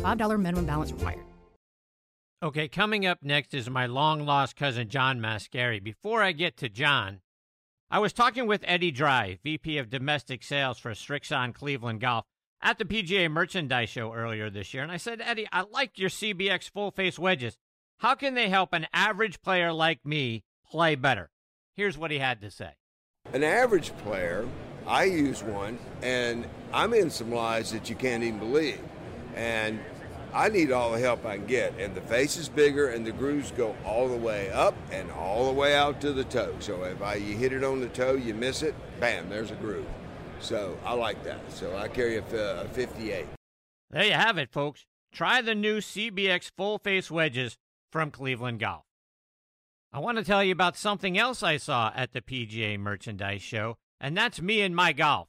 $5 minimum balance required. Okay, coming up next is my long-lost cousin, John Mascari. Before I get to John, I was talking with Eddie Dry, VP of Domestic Sales for Srixon Cleveland Golf, at the PGA Merchandise Show earlier this year, and I said, Eddie, I like your CBX full-face wedges. How can they help an average player like me play better? Here's what he had to say. An average player, I use one, and I'm in some lies that you can't even believe. And I need all the help I can get. And the face is bigger, and the grooves go all the way up and all the way out to the toe. So if you hit it on the toe, you miss it, bam, there's a groove. So I like that. So I carry a 58. There you have it, folks. Try the new CBX full-face wedges from Cleveland Golf. I want to tell you about something else I saw at the PGA Merchandise Show, and that's Me and My Golf.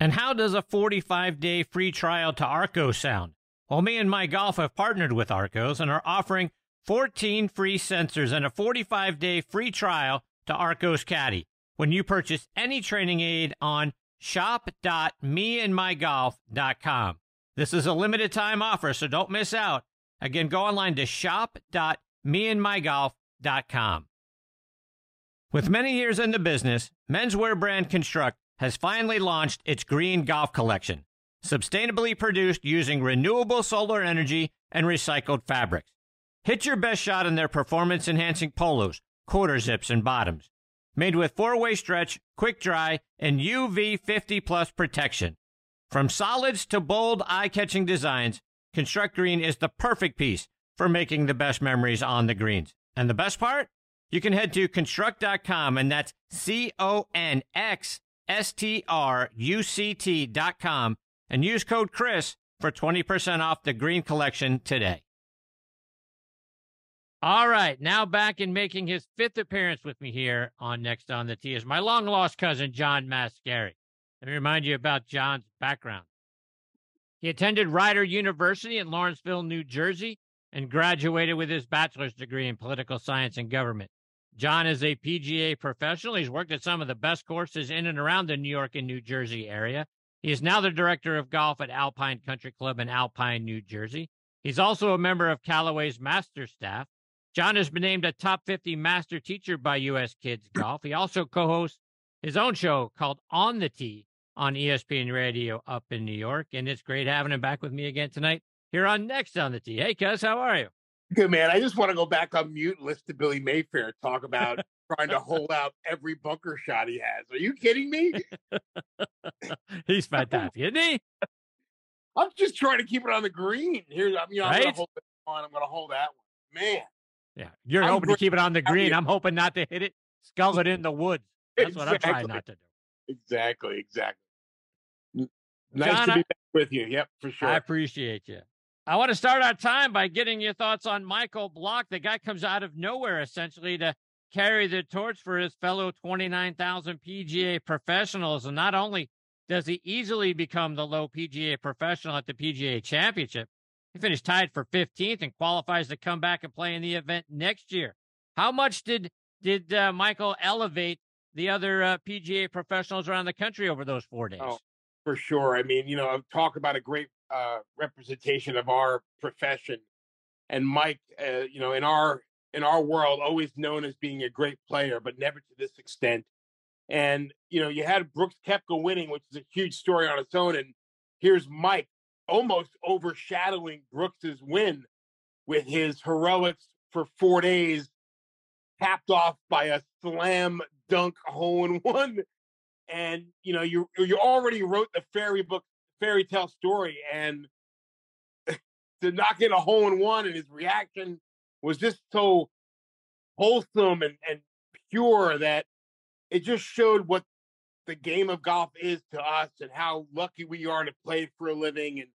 And how does a 45-day free trial to Arccos sound? Well, Me and My Golf have partnered with Arccos and are offering 14 free sensors and a 45-day free trial to Arccos Caddy when you purchase any training aid on shop.meandmygolf.com. This is a limited-time offer, so don't miss out. Again, go online to shop.meandmygolf.com. With many years in the business, menswear brand Construct has finally launched its green golf collection, sustainably produced using renewable solar energy and recycled fabrics. Hit your best shot in their performance-enhancing polos, quarter zips, and bottoms, made with four-way stretch, quick dry, and UV 50-plus protection. From solids to bold, eye-catching designs, Construct Green is the perfect piece for making the best memories on the greens. And the best part? You can head to Construct.com, and that's CONXSTRUCT.com, and use code Chris for 20% off the green collection today. All right, now back in making his fifth appearance with me here on Next on the Tee is my long-lost cousin, John Mascari. Let me remind you about John's background. He attended Rider University in Lawrenceville, New Jersey, and graduated with his bachelor's degree in political science and government. John is a PGA professional. He's worked at some of the best courses in and around the New York and New Jersey area. He is now the director of golf at Alpine Country Club in Alpine, New Jersey. He's also a member of Callaway's master staff. John has been named a top 50 master teacher by U.S. Kids Golf. He also co-hosts his own show called On the Tee on ESPN Radio up in New York. And it's great having him back with me again tonight here on Next on the Tee. Hey, cuz, how are you? Good, man. I just want to go back on mute and listen to Billy Mayfair talk about trying to hold out every bunker shot he has. Are you kidding me? He's fantastic, isn't he? I'm just trying to keep it on the green. Here, I'm going to hold it on. I'm going to hold that one. Man. Yeah, you're hoping to keep it on the green. I'm hoping not to hit it, scull it in the woods. That's exactly what I'm trying not to do. Exactly. Nice John, to be back with you. Yep, for sure. I appreciate you. I want to start our time by getting your thoughts on Michael Block. The guy comes out of nowhere, essentially, to carry the torch for his fellow 29,000 PGA professionals. And not only does he easily become the low PGA professional at the PGA Championship, he finished tied for 15th and qualifies to come back and play in the event next year. How much did Michael elevate the other PGA professionals around the country over those 4 days? Oh, for sure. I mean, talk about a great representation of our profession, and Mike, in our world, always known as being a great player, but never to this extent. And you had Brooks Koepka winning, which is a huge story on its own, and here's Mike almost overshadowing Brooks's win with his heroics for 4 days, capped off by a slam dunk hole-in-one. And you already wrote the fairy tale story, and to knock in a hole-in-one, and his reaction was just so wholesome and pure that it just showed what the game of golf is to us and how lucky we are to play for a living and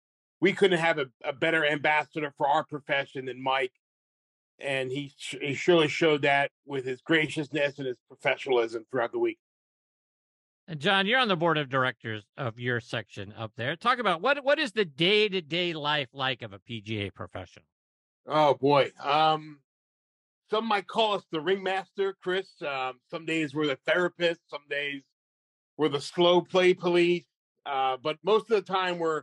we couldn't have a better ambassador for our profession than Mike. And he surely showed that with his graciousness and his professionalism throughout the week. And John, you're on the board of directors of your section up there. Talk about what is the day-to-day life like of a PGA professional? Oh, boy. Some might call us the ringmaster, Chris. Some days we're the therapist. Some days we're the slow play police. But most of the time we're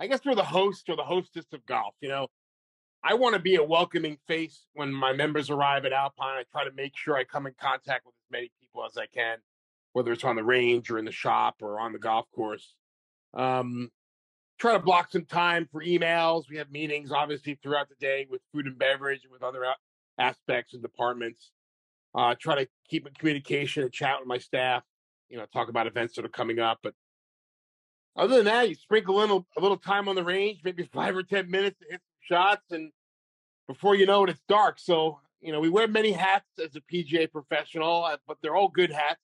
the host or the hostess of golf. You know, I want to be a welcoming face when my members arrive at Alpine. I try to make sure I come in contact with as many people as I can, whether it's on the range or in the shop or on the golf course. Try to block some time for emails. We have meetings, obviously, throughout the day with food and beverage and with other aspects and departments. Try to keep in communication and chat with my staff, you know, talk about events that are coming up. But other than that, you sprinkle in a little time on the range, maybe 5 or 10 minutes to hit some shots, and before you know it, it's dark. So, you know, we wear many hats as a PGA professional, but they're all good hats,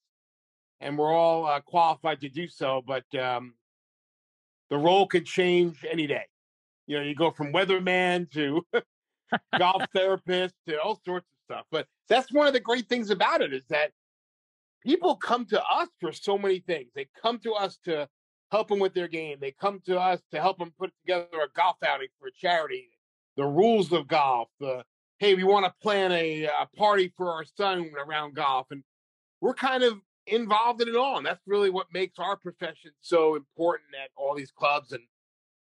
and we're all qualified to do so. But the role could change any day. You know, you go from weatherman to golf therapist to all sorts of stuff. But that's one of the great things about it, is that people come to us for so many things. They come to us to help them with their game. They come to us to help them put together a golf outing for a charity, the rules of golf, hey, we want to plan a party for our son around golf. And we're kind of involved in it all. And that's really what makes our profession so important at all these clubs. And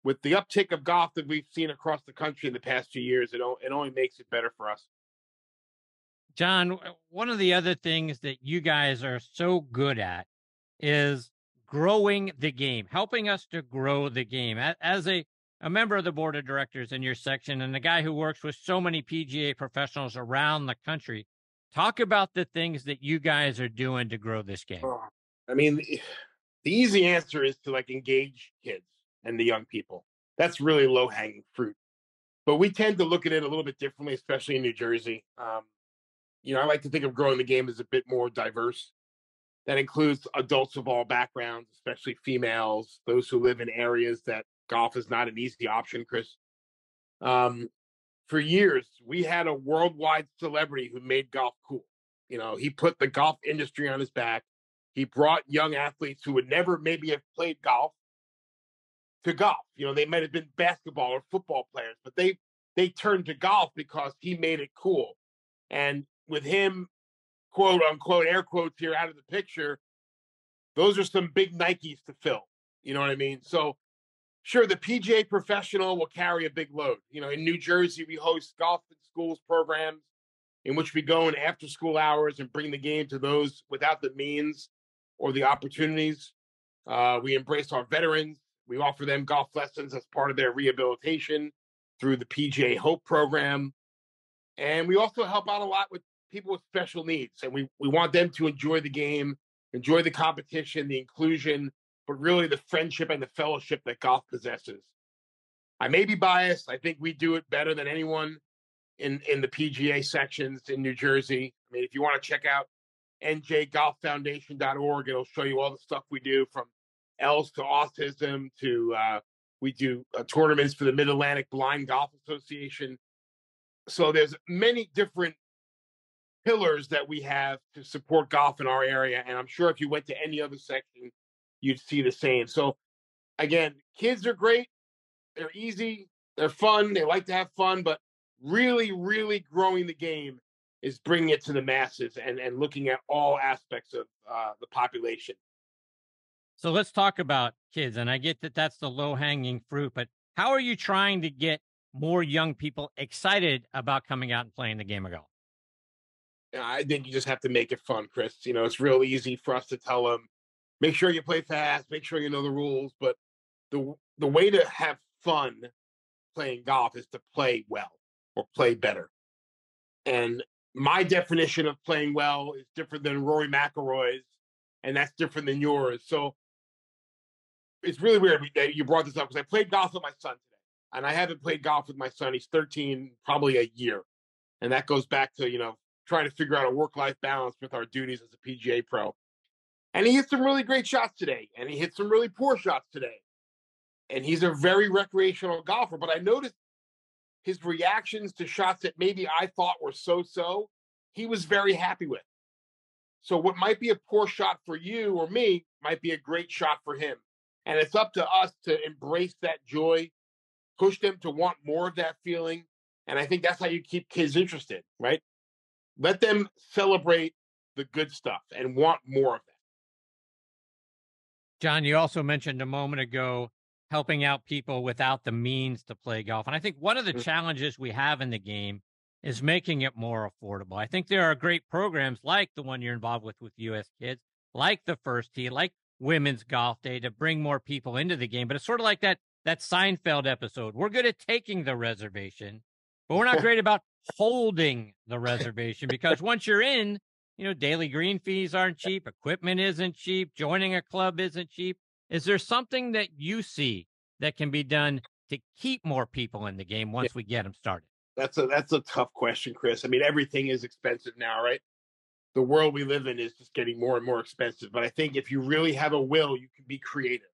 with the uptick of golf that we've seen across the country in the past few years, it only makes it better for us. John, one of the other things that you guys are so good at is growing the game, helping us to grow the game. As a member of the board of directors in your section and the guy who works with so many PGA professionals around the country, talk about the things that you guys are doing to grow this game. I mean, the easy answer is to engage kids and the young people. That's really low-hanging fruit. But we tend to look at it a little bit differently, especially in New Jersey. You know, I like to think of growing the game as a bit more diverse. That includes adults of all backgrounds, especially females, those who live in areas that golf is not an easy option, Chris. For years, we had a worldwide celebrity who made golf cool. You know, he put the golf industry on his back. He brought young athletes who would never maybe have played golf to golf. You know, they might have been basketball or football players, but they turned to golf because he made it cool. And with him, quote unquote, air quotes here, out of the picture, those are some big Nikes to fill. You know what I mean? So sure, the PGA professional will carry a big load. You know, in New Jersey, we host golf in schools programs in which we go in after school hours and bring the game to those without the means or the opportunities. We embrace our veterans. We offer them golf lessons as part of their rehabilitation through the PGA HOPE program. And we also help out a lot with people with special needs. And we want them to enjoy the game, enjoy the competition, the inclusion, but really the friendship and the fellowship that golf possesses. I may be biased. I think we do it better than anyone in the PGA sections in New Jersey. I mean, if you want to check out njgolffoundation.org, it'll show you all the stuff we do, from L's to autism to we do tournaments for the Mid-Atlantic Blind Golf Association. So there's many different pillars that we have to support golf in our area. And I'm sure if you went to any other section, you'd see the same. So again, kids are great. They're easy. They're fun. They like to have fun, but really, really growing the game is bringing it to the masses and looking at all aspects of the population. So let's talk about kids. And I get that that's the low hanging fruit, but how are you trying to get more young people excited about coming out and playing the game of golf? I think you just have to make it fun, Chris. You know, it's real easy for us to tell them, make sure you play fast, make sure you know the rules. But the way to have fun playing golf is to play well or play better. And my definition of playing well is different than Rory McIlroy's, and that's different than yours. So it's really weird that you brought this up, because I played golf with my son today, and I haven't played golf with my son. He's 13, probably a year. And that goes back to, you know, trying to figure out a work-life balance with our duties as a PGA pro. And he hit some really great shots today, and he hit some really poor shots today. and he's a very recreational golfer, but I noticed his reactions to shots that maybe I thought were so-so, he was very happy with. So what might be a poor shot for you or me might be a great shot for him. And it's up to us to embrace that joy, push them to want more of that feeling. And I think that's how you keep kids interested, right? Let them celebrate the good stuff and want more of that. John, you also mentioned a moment ago helping out people without the means to play golf. And I think one of the challenges we have in the game is making it more affordable. I think there are great programs like the one you're involved with U.S. Kids, like the First Tee, like Women's Golf Day, to bring more people into the game. But it's sort of like that Seinfeld episode. We're good at taking the reservation, but we're not great about holding the reservation, because once you're in, you know, daily green fees aren't cheap, equipment isn't cheap, joining a club isn't cheap. Is there something that you see that can be done to keep more people in the game once we get them started? That's a tough question, Chris. I mean, everything is expensive now, right? The world we live in is just getting more and more expensive. But I think if you really have a will, you can be creative.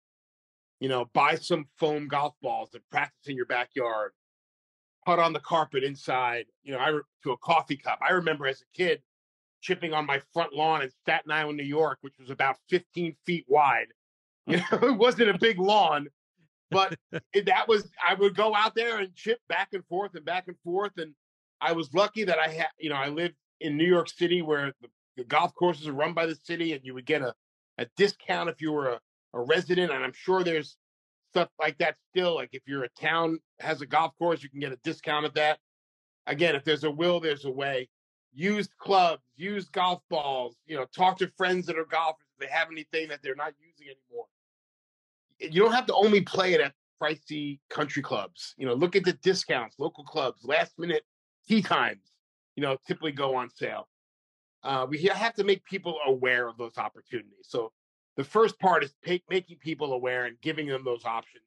You know, buy some foam golf balls and practice in your backyard, putt on the carpet inside, you know, to a coffee cup. I remember as a kid chipping on my front lawn in Staten Island, New York, which was about 15 feet wide. You know, it wasn't a big lawn, but I would go out there and chip back and forth. And I was lucky that I lived in New York City where the golf courses are run by the city, and you would get a discount if you were a resident. And I'm sure there's stuff like that still. Like if you're a town has a golf course, you can get a discount at that. Again, if there's a will, there's a way. Use clubs, use golf balls, you know, talk to friends that are golfers if they have anything that they're not using anymore. You don't have to only play it at pricey country clubs. You know, look at the discounts, local clubs, last minute tee times, you know, typically go on sale. We have to make people aware of those opportunities. So the first part is making people aware and giving them those options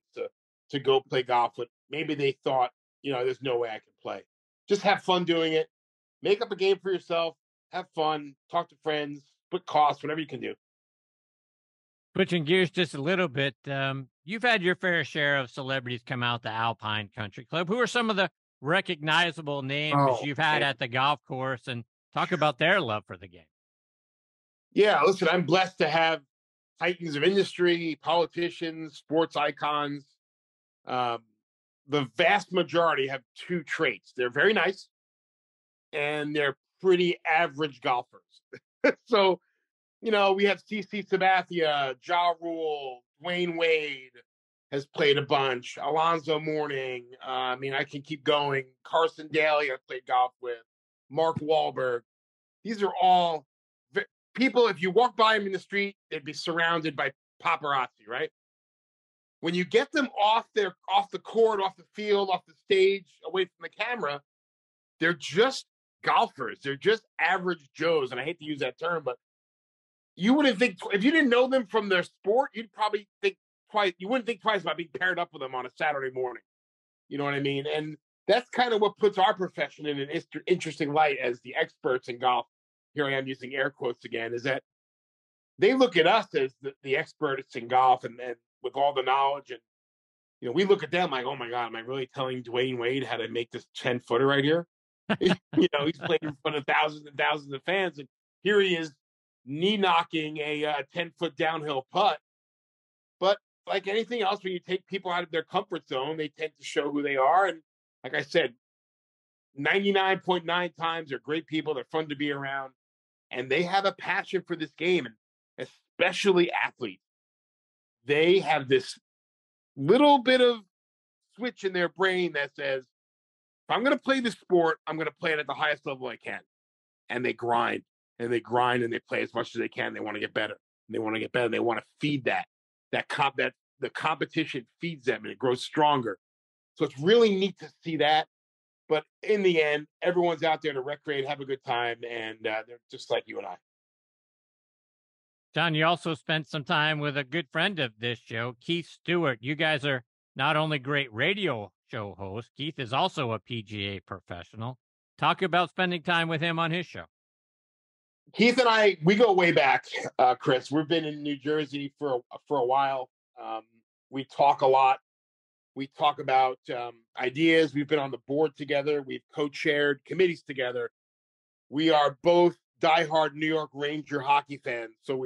to go play golf with. Maybe they thought, you know, there's no way I can play. Just have fun doing it. Make up a game for yourself, have fun, talk to friends, put costs, whatever you can do. Switching gears just a little bit, you've had your fair share of celebrities come out to Alpine Country Club. Who are some of the recognizable names you've had at the golf course, and talk about their love for the game? Yeah, listen, I'm blessed to have titans of industry, politicians, sports icons. The vast majority have two traits. They're very nice, and they're pretty average golfers. So, you know, we have CC Sabathia, Ja Rule, Dwayne Wade has played a bunch, Alonzo Mourning. I mean, I can keep going. Carson Daly, I've played golf with, Mark Wahlberg. These are all people, if you walk by them in the street, they'd be surrounded by paparazzi, right? When you get them off the court, off the field, off the stage, away from the camera, they're just golfers. They're just average Joes. And I hate to use that term, but you wouldn't think, if you didn't know them from their sport, you'd probably think twice. You wouldn't think twice about being paired up with them on a Saturday morning. You know what I mean? And that's kind of what puts our profession in an interesting light as the experts in golf. Here I am using air quotes again, is that they look at us as the experts in golf and with all the knowledge. And, you know, we look at them like, oh my God, am I really telling Dwayne Wade how to make this 10 footer right here? You know, he's playing in front of thousands and thousands of fans, and here he is knee knocking a 10-foot downhill putt. But like anything else, when you take people out of their comfort zone, they tend to show who they are. And like I said, 99.9 times they're great people, they're fun to be around, and they have a passion for this game. And especially athletes, they have this little bit of switch in their brain that says, if I'm going to play this sport, I'm going to play it at the highest level I can. And they grind, and they grind, and they play as much as they can. They want to get better. They want to get better. They want to feed that the competition feeds them, and it grows stronger. So it's really neat to see that. But in the end, everyone's out there to recreate, have a good time, and they're just like you and I. John, you also spent some time with a good friend of this show, Keith Stewart. You guys are not only great radio show host, Keith is also a PGA professional. Talk about spending time with him on his show. Keith and I, we go way back, Chris. We've been in New Jersey for a while. We talk a lot. We talk about ideas. We've been on the board together. We've co-chaired committees together. We are both diehard New York Ranger hockey fans. So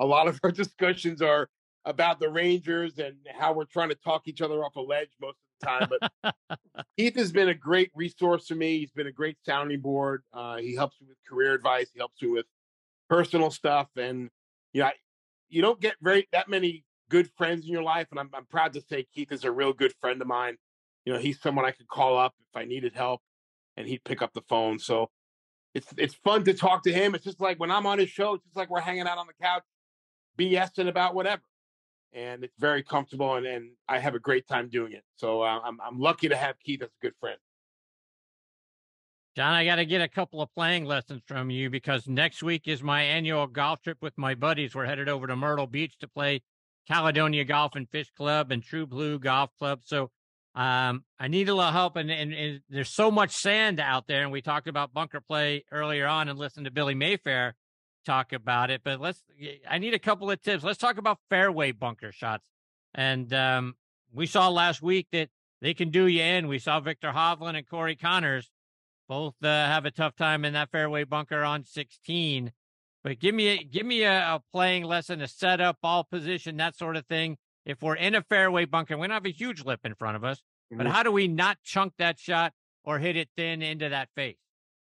a lot of our discussions are about the Rangers and how we're trying to talk each other off a ledge most of the time. But Keith has been a great resource for me. He's been a great sounding board. He helps me with career advice. He helps me with personal stuff. And you don't get that many good friends in your life. And I'm proud to say Keith is a real good friend of mine. He's someone I could call up if I needed help and he'd pick up the phone. So it's fun to talk to him. It's just like when I'm on his show, it's just like we're hanging out on the couch, BSing about whatever. And it's very comfortable, and I have a great time doing it. So I'm lucky to have Keith as a good friend. John, I got to get a couple of playing lessons from you because next week is my annual golf trip with my buddies. We're headed over to Myrtle Beach to play Caledonia Golf and Fish Club and True Blue Golf Club. So I need a little help, and there's so much sand out there, and we talked about bunker play earlier on and listened to Billy Mayfair talk about it, but I need a couple of tips. Let's talk about fairway bunker shots. And we saw last week that they can do you in. We saw Victor Hovland and Corey Connors both have a tough time in that fairway bunker on 16. But give me a playing lesson, a setup, ball position, that sort of thing. If we're in a fairway bunker, we don't have a huge lip in front of us, but how do we not chunk that shot or hit it thin into that face?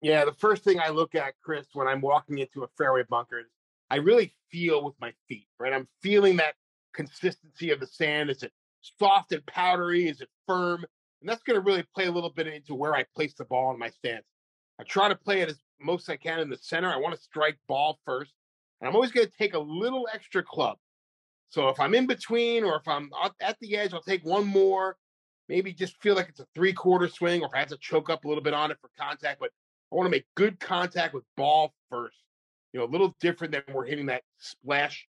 Yeah, the first thing I look at, Chris, when I'm walking into a fairway bunker, is I really feel with my feet, right? I'm feeling that consistency of the sand. Is it soft and powdery? Is it firm? And that's going to really play a little bit into where I place the ball in my stance. I try to play it as most I can in the center. I want to strike ball first. And I'm always going to take a little extra club. So if I'm in between or if I'm at the edge, I'll take one more, maybe just feel like it's a three-quarter swing, or if I have to choke up a little bit on it for contact. But I want to make good contact with ball first. A little different than we're hitting that splash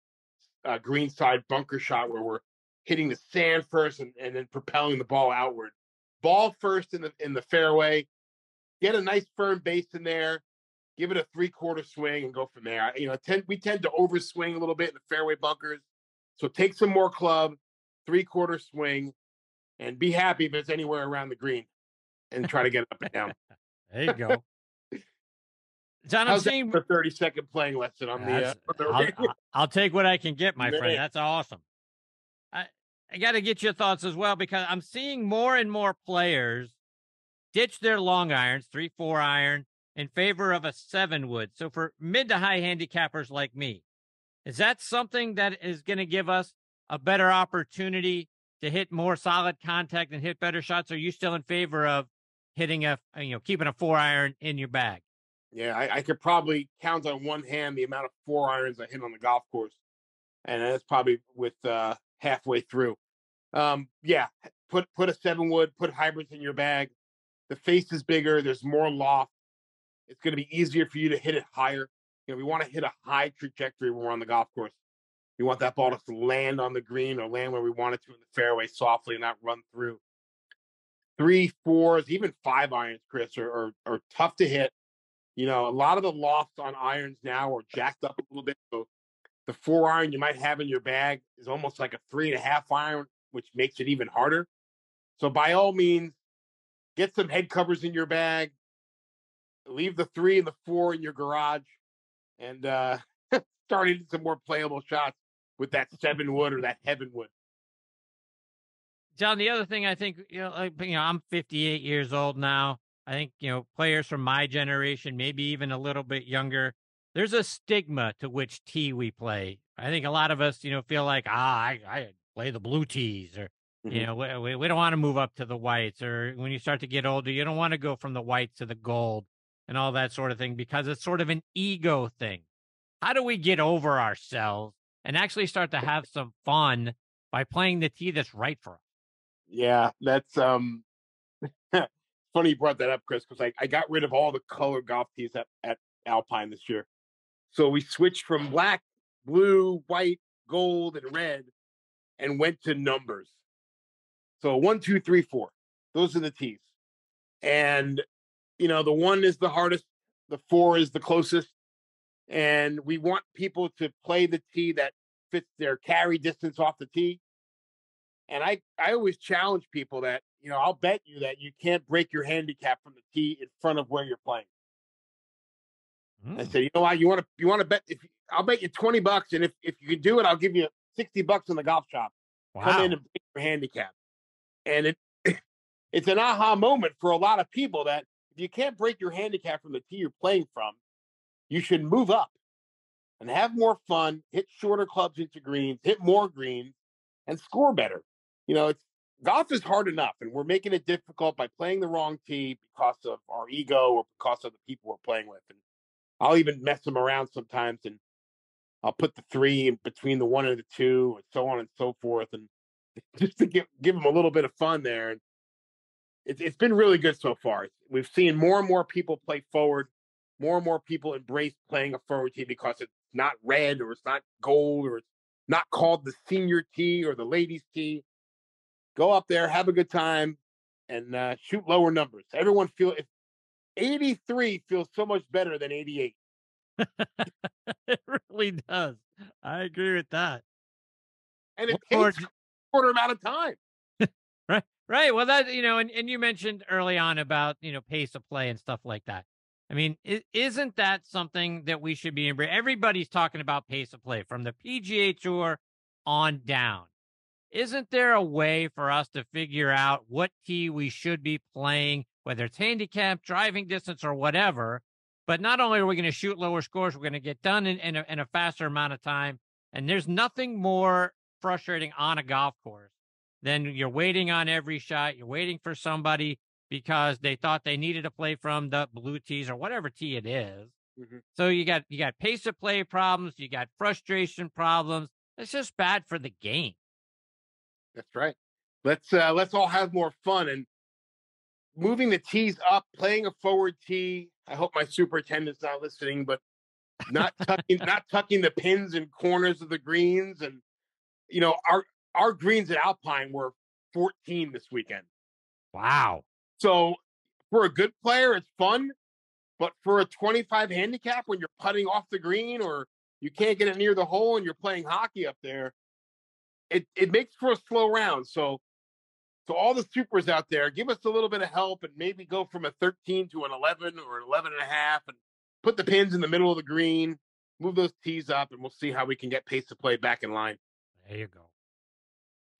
greenside bunker shot where we're hitting the sand first and then propelling the ball outward. Ball first in the fairway. Get a nice firm base in there. Give it a three-quarter swing and go from there. We tend to overswing a little bit in the fairway bunkers. So take some more club, three-quarter swing, and be happy if it's anywhere around the green and try to get it up and down. There you go. John, I'm seeing for 30-second playing lesson on the. I'll take what I can get, my friend. That's awesome. I got to get your thoughts as well because I'm seeing more and more players ditch their long irons, 3-4 iron, in favor of a 7-wood. So for mid to high handicappers like me, is that something that is going to give us a better opportunity to hit more solid contact and hit better shots? Or are you still in favor of hitting keeping a 4-iron in your bag? Yeah, I could probably count on one hand the amount of 4-irons I hit on the golf course. And that's probably with halfway through. Put a 7-wood, put hybrids in your bag. The face is bigger. There's more loft. It's going to be easier for you to hit it higher. We want to hit a high trajectory when we're on the golf course. We want that ball to land on the green or land where we want it to in the fairway softly and not run through. 3-4s, even 5-irons, Chris, are tough to hit. A lot of the lofts on irons now are jacked up a little bit. So the 4-iron you might have in your bag is almost like a 3.5-iron, which makes it even harder. So by all means, get some head covers in your bag. Leave the 3 and the 4 in your garage and start hitting some more playable shots with that 7-wood or that heaven wood. John, the other thing I think, I'm 58 years old now. I think, players from my generation, maybe even a little bit younger, there's a stigma to which tee we play. I think a lot of us, feel like, I play the blue tees or, we don't want to move up to the whites, or when you start to get older, you don't want to go from the white to the gold and all that sort of thing, because it's sort of an ego thing. How do we get over ourselves and actually start to have some fun by playing the tee that's right for us? Yeah, that's, funny you brought that up, Chris, because I got rid of all the color golf tees at Alpine this year. So we switched from black, blue, white, gold, and red, and went to numbers. So 1, 2, 3, 4. Those are the tees. And, the 1 is the hardest. The 4 is the closest. And we want people to play the tee that fits their carry distance off the tee. And I always challenge people that, you know, I'll bet you that you can't break your handicap from the tee in front of where you're playing. I said, you know what, you want to bet, if I'll bet you $20, and if you can do it, I'll give you $60 in the golf shop. Wow. Come in and break your handicap. And it's an aha moment for a lot of people that if you can't break your handicap from the tee you're playing from, you should move up and have more fun, hit shorter clubs into greens, hit more greens, and score better. You know, it's golf is hard enough, and we're making it difficult by playing the wrong tee because of our ego or because of the people we're playing with. And I'll even mess them around sometimes, and I'll put the three in between the one and the two, and so on and so forth, and just to give them a little bit of fun there. And it's been really good so far. We've seen more and more people play forward, more and more people embrace playing a forward tee because it's not red or it's not gold or it's not called the senior tee or the ladies tee. Go up there, have a good time, and shoot lower numbers. Everyone feel if 83 feels so much better than 88. It really does. I agree with that. And it takes a shorter amount of time. Right. Well, that, you know, and you mentioned early on about, you know, pace of play and stuff like that. I mean, isn't that something that we should be embracing? Everybody's talking about pace of play from the PGA Tour on down. Isn't there a way for us to figure out what tee we should be playing, whether it's handicap, driving distance, or whatever? But not only are we going to shoot lower scores, we're going to get done in a faster amount of time. And there's nothing more frustrating on a golf course than you're waiting on every shot. You're waiting for somebody because they thought they needed to play from the blue tees or whatever tee it is. Mm-hmm. So you got pace of play problems. You got frustration problems. It's just bad for the game. That's right. Let's all have more fun. And moving the tees up, playing a forward tee. I hope my superintendent's not listening, but not tucking the pins and corners of the greens. And, you know, our greens at Alpine were 14 this weekend. Wow. So for a good player, it's fun, but for a 25 handicap, when you're putting off the green or you can't get it near the hole and you're playing hockey up there, it makes for a slow round. So all the supers out there, give us a little bit of help and maybe go from a 13 to an 11 or an 11 and a half and put the pins in the middle of the green, move those tees up, and we'll see how we can get pace to play back in line. There you go.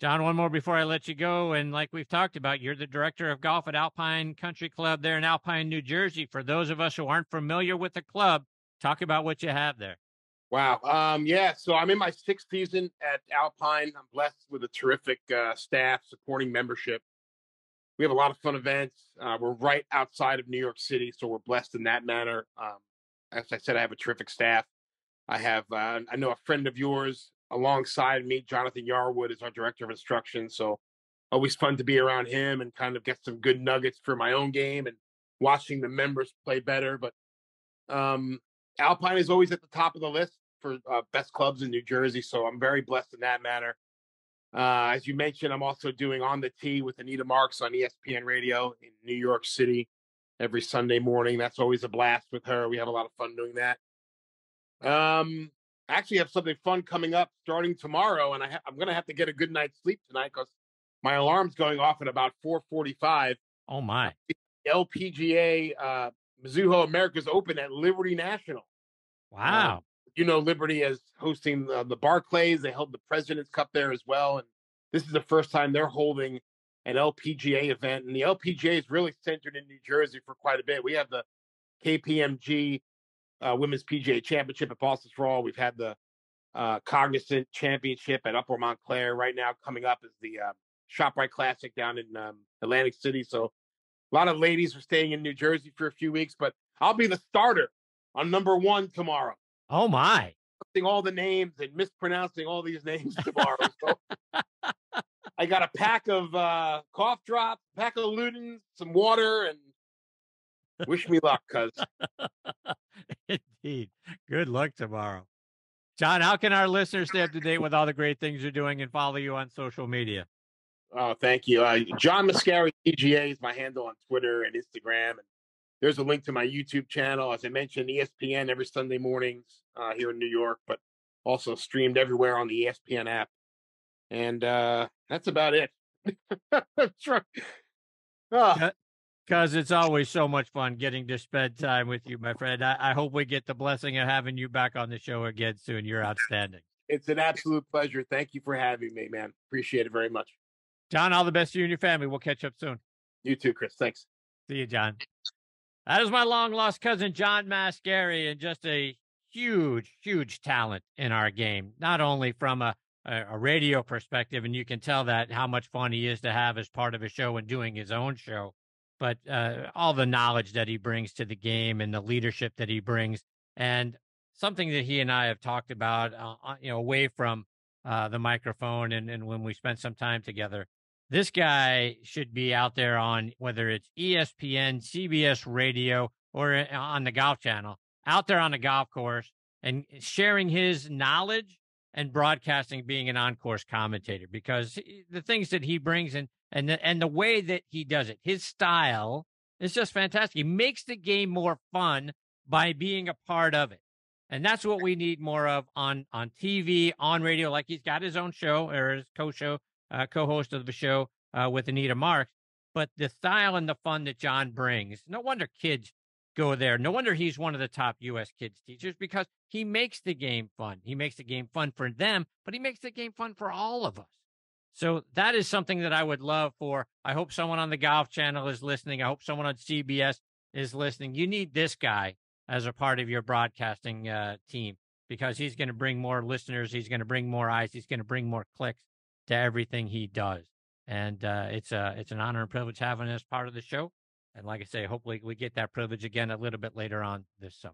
John, one more before I let you go. And like we've talked about, you're the director of golf at Alpine Country Club there in Alpine, New Jersey. For those of us who aren't familiar with the club, talk about what you have there. Wow. Yeah. So I'm in my sixth season at Alpine. I'm blessed with a terrific staff supporting membership. We have a lot of fun events. We're right outside of New York City, so we're blessed in that manner. As I said, I have a terrific staff. I have, I know a friend of yours, alongside me, Jonathan Yarwood is our director of instruction. So always fun to be around him and kind of get some good nuggets for my own game and watching the members play better. But Alpine is always at the top of the list for best clubs in New Jersey. So I'm very blessed in that manner. As you mentioned, I'm also doing On the Tee with Anita Marks on ESPN Radio in New York City every Sunday morning. That's always a blast with her. We have a lot of fun doing that. I actually have something fun coming up starting tomorrow, and I'm going to have to get a good night's sleep tonight because my alarm's going off at about 4:45. Oh, my. LPGA Mizuho America's Open at Liberty National. Wow. You know, Liberty is hosting the Barclays. They held the President's Cup there as well, and this is the first time they're holding an LPGA event, and the LPGA is really centered in New Jersey for quite a bit. We have the KPMG Women's PGA Championship at Boston Royal. We've had the Cognizant Championship at Upper Montclair. Right now, coming up is the ShopRite Classic down in Atlantic City. So a lot of ladies are staying in New Jersey for a few weeks, but I'll be the starter on number one tomorrow. Oh, my. All the names and mispronouncing all these names tomorrow. So I got a pack of cough drops, pack of Ludens, some water, and wish me luck, cuz. Indeed. Good luck tomorrow. John, how can our listeners stay up to date with all the great things you're doing and follow you on social media? Oh, thank you. John Mascari, PGA is my handle on Twitter and Instagram. And there's a link to my YouTube channel. As I mentioned, ESPN every Sunday mornings here in New York, but also streamed everywhere on the ESPN app. And that's about it. Because it's always so much fun getting to spend time with you, my friend. I hope we get the blessing of having you back on the show again soon. You're outstanding. It's an absolute pleasure. Thank you for having me, man. Appreciate it very much. John, all the best to you and your family. We'll catch up soon. You too, Chris. Thanks. See you, John. That is my long-lost cousin, John Mascari, and just a huge, huge talent in our game, not only from a radio perspective, and you can tell that how much fun he is to have as part of a show and doing his own show, but all the knowledge that he brings to the game and the leadership that he brings. And something that he and I have talked about, away from the microphone and when we spent some time together, this guy should be out there on whether it's ESPN, CBS radio, or on the Golf Channel, out there on the golf course and sharing his knowledge and broadcasting, being an on-course commentator, because the things that he brings and the way that he does it, his style is just fantastic. He makes the game more fun by being a part of it. And that's what we need more of on TV, on radio. Like, he's got his own show, or his co-host of the show with Anita Marks. But the style and the fun that John brings, no wonder kids go there. No wonder he's one of the top U.S. kids teachers, because he makes the game fun. He makes the game fun for them, but he makes the game fun for all of us. So that is something that I would love for. I hope someone on the Golf Channel is listening. I hope someone on CBS is listening. You need this guy as a part of your broadcasting team, because he's going to bring more listeners. He's going to bring more eyes. He's going to bring more clicks to everything he does. And it's an honor and privilege having him as part of the show. And like I say, hopefully we get that privilege again a little bit later on this summer.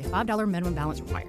a $5 minimum balance required.